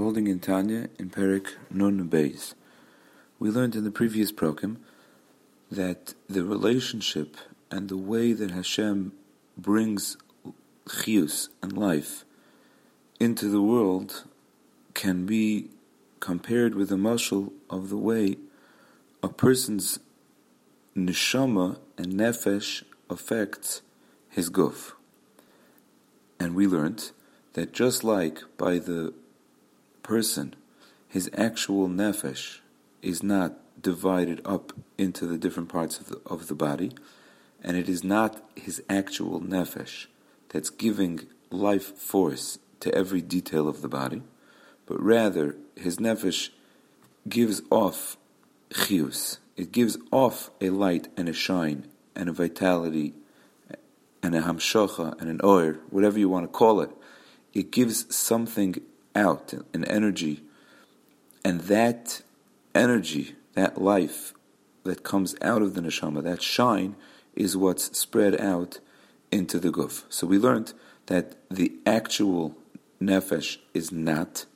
holding in Tanya in Perek Nun Beis. We learned in the previous prokim that the relationship and the way that Hashem brings chius and life into the world can be compared with the mashul of the way a person's neshama and nefesh affects his guf. And we learned that just like by the person, his actual nefesh is not divided up into the different parts of the body, and it is not his actual nefesh that's giving life force to every detail of the body, but rather his nefesh gives off chius. It gives off a light and a shine and a vitality and a hamshocha and an oir, whatever you want to call it. It gives something out, an energy, and that energy, that life that comes out of the neshama, that shine, is what's spread out into the guf. So we learned that the actual nefesh is not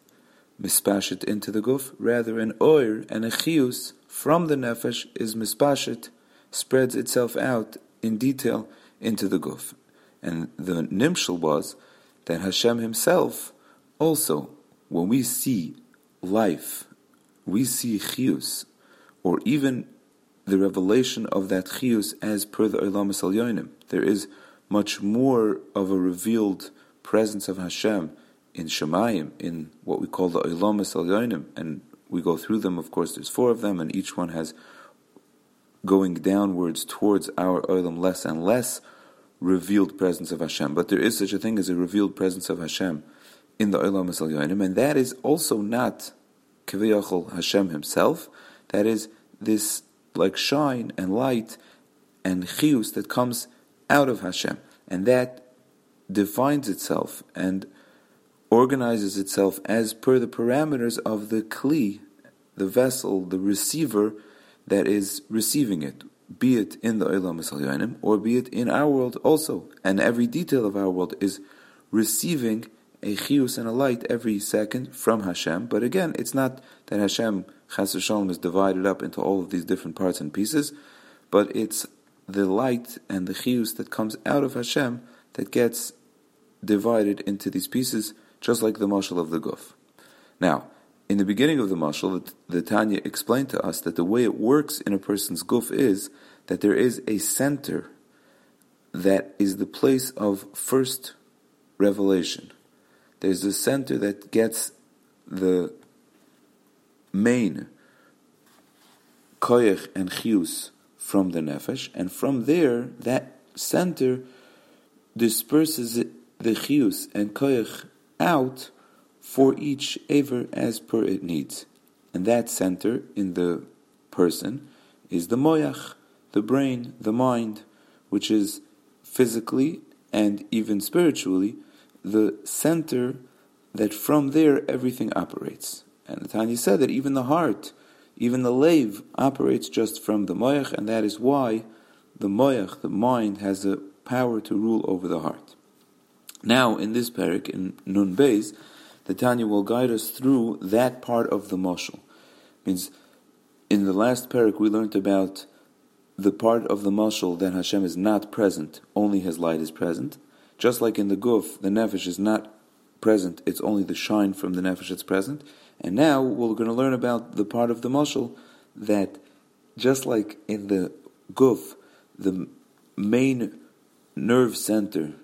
mispashit into the guf, rather an oir and a chius from the nefesh is mispashit, spreads itself out in detail into the guf. And the nimshal was that Hashem himself also, when we see life, we see chius, or even the revelation of that chius as per the Oilam Mas'al Yayanim. There is much more of a revealed presence of Hashem in Shemayim, in what we call the Oilam Mas'al Yayanim, and we go through them. Of course, there's 4 of them, and each one has going downwards towards our Oilam less and less revealed presence of Hashem. But there is such a thing as a revealed presence of Hashem in the Oilam Mas'al Yayanim, and that is also not Kveiachol Hashem himself. That is this like shine and light and chius that comes out of Hashem, and that defines itself and organizes itself as per the parameters of the kli, the vessel, the receiver that is receiving it, be it in the Oilam Mas'al Yayanim or be it in our world also. And every detail of our world is receiving a chius and a light every second from Hashem. But again, it's not that Hashem, chas v'shalom, is divided up into all of these different parts and pieces, but it's the light and the chius that comes out of Hashem that gets divided into these pieces, just like the mashal of the guf. Now, in the beginning of the mashal, the Tanya explained to us that the way it works in a person's guf is that there is a center that is the place of first revelation. There's a center that gets the main Kayach and chius from the nefesh, and from there, that center disperses the chius and Kayach out for each aver as per it needs. And that center in the person is the moyach, the brain, the mind, which is physically and even spiritually the center that from there everything operates. And the Tanya said that even the heart, even the lev, operates just from the moyach, and that is why the moyach, the mind, has the power to rule over the heart. Now, in this parik, in Nun Beis, the Tanya will guide us through that part of the mashul. Means, in the last parik we learned about the part of the mashul that Hashem is not present, only His light is present. Just like in the guf, the nefesh is not present, it's only the shine from the nefesh that's present. And now we're going to learn about the part of the mashal that, just like in the guf, the main nerve center,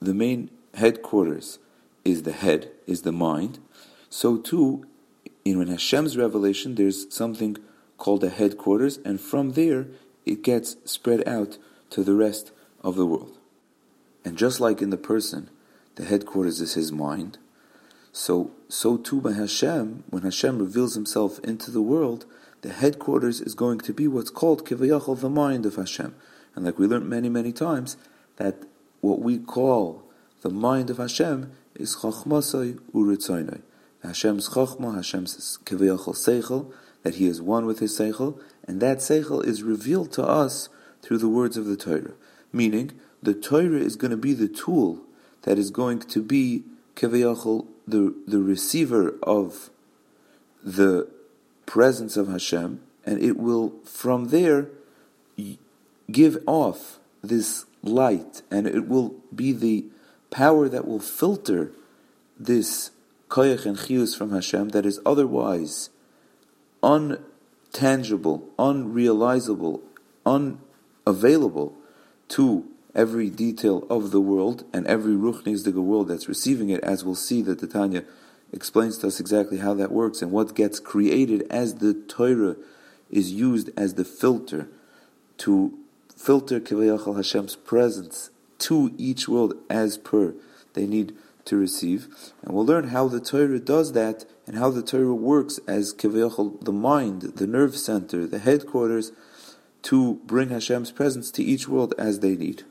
the main headquarters is the head, is the mind, so too, in Hashem's revelation, there's something called a headquarters, and from there, it gets spread out to the rest of the world. And just like in the person, the headquarters is his mind, so too by Hashem, when Hashem reveals himself into the world, the headquarters is going to be what's called Kveiachol, the mind of Hashem. And like we learned many, many times, that what we call the mind of Hashem is Chochmasoy Uretzoynoi. Hashem's Chochma, Hashem's Kveiachol Seichel, that He is one with His Seichel, and that Seichel is revealed to us through the words of the Torah. Meaning, the Torah is going to be the tool that is going to be Kveiachol the receiver of the presence of Hashem, and it will from there give off this light, and it will be the power that will filter this Kayach and chius from Hashem that is otherwise untangible, unrealizable, unavailable to every detail of the world and every Ruach Nisdegah world that's receiving it, as we'll see that the Tanya explains to us exactly how that works and what gets created as the Torah is used as the filter to filter Kveiachol Hashem's presence to each world as per they need to receive. And we'll learn how the Torah does that and how the Torah works as Kveiachol, the mind, the nerve center, the headquarters, to bring Hashem's presence to each world as they need.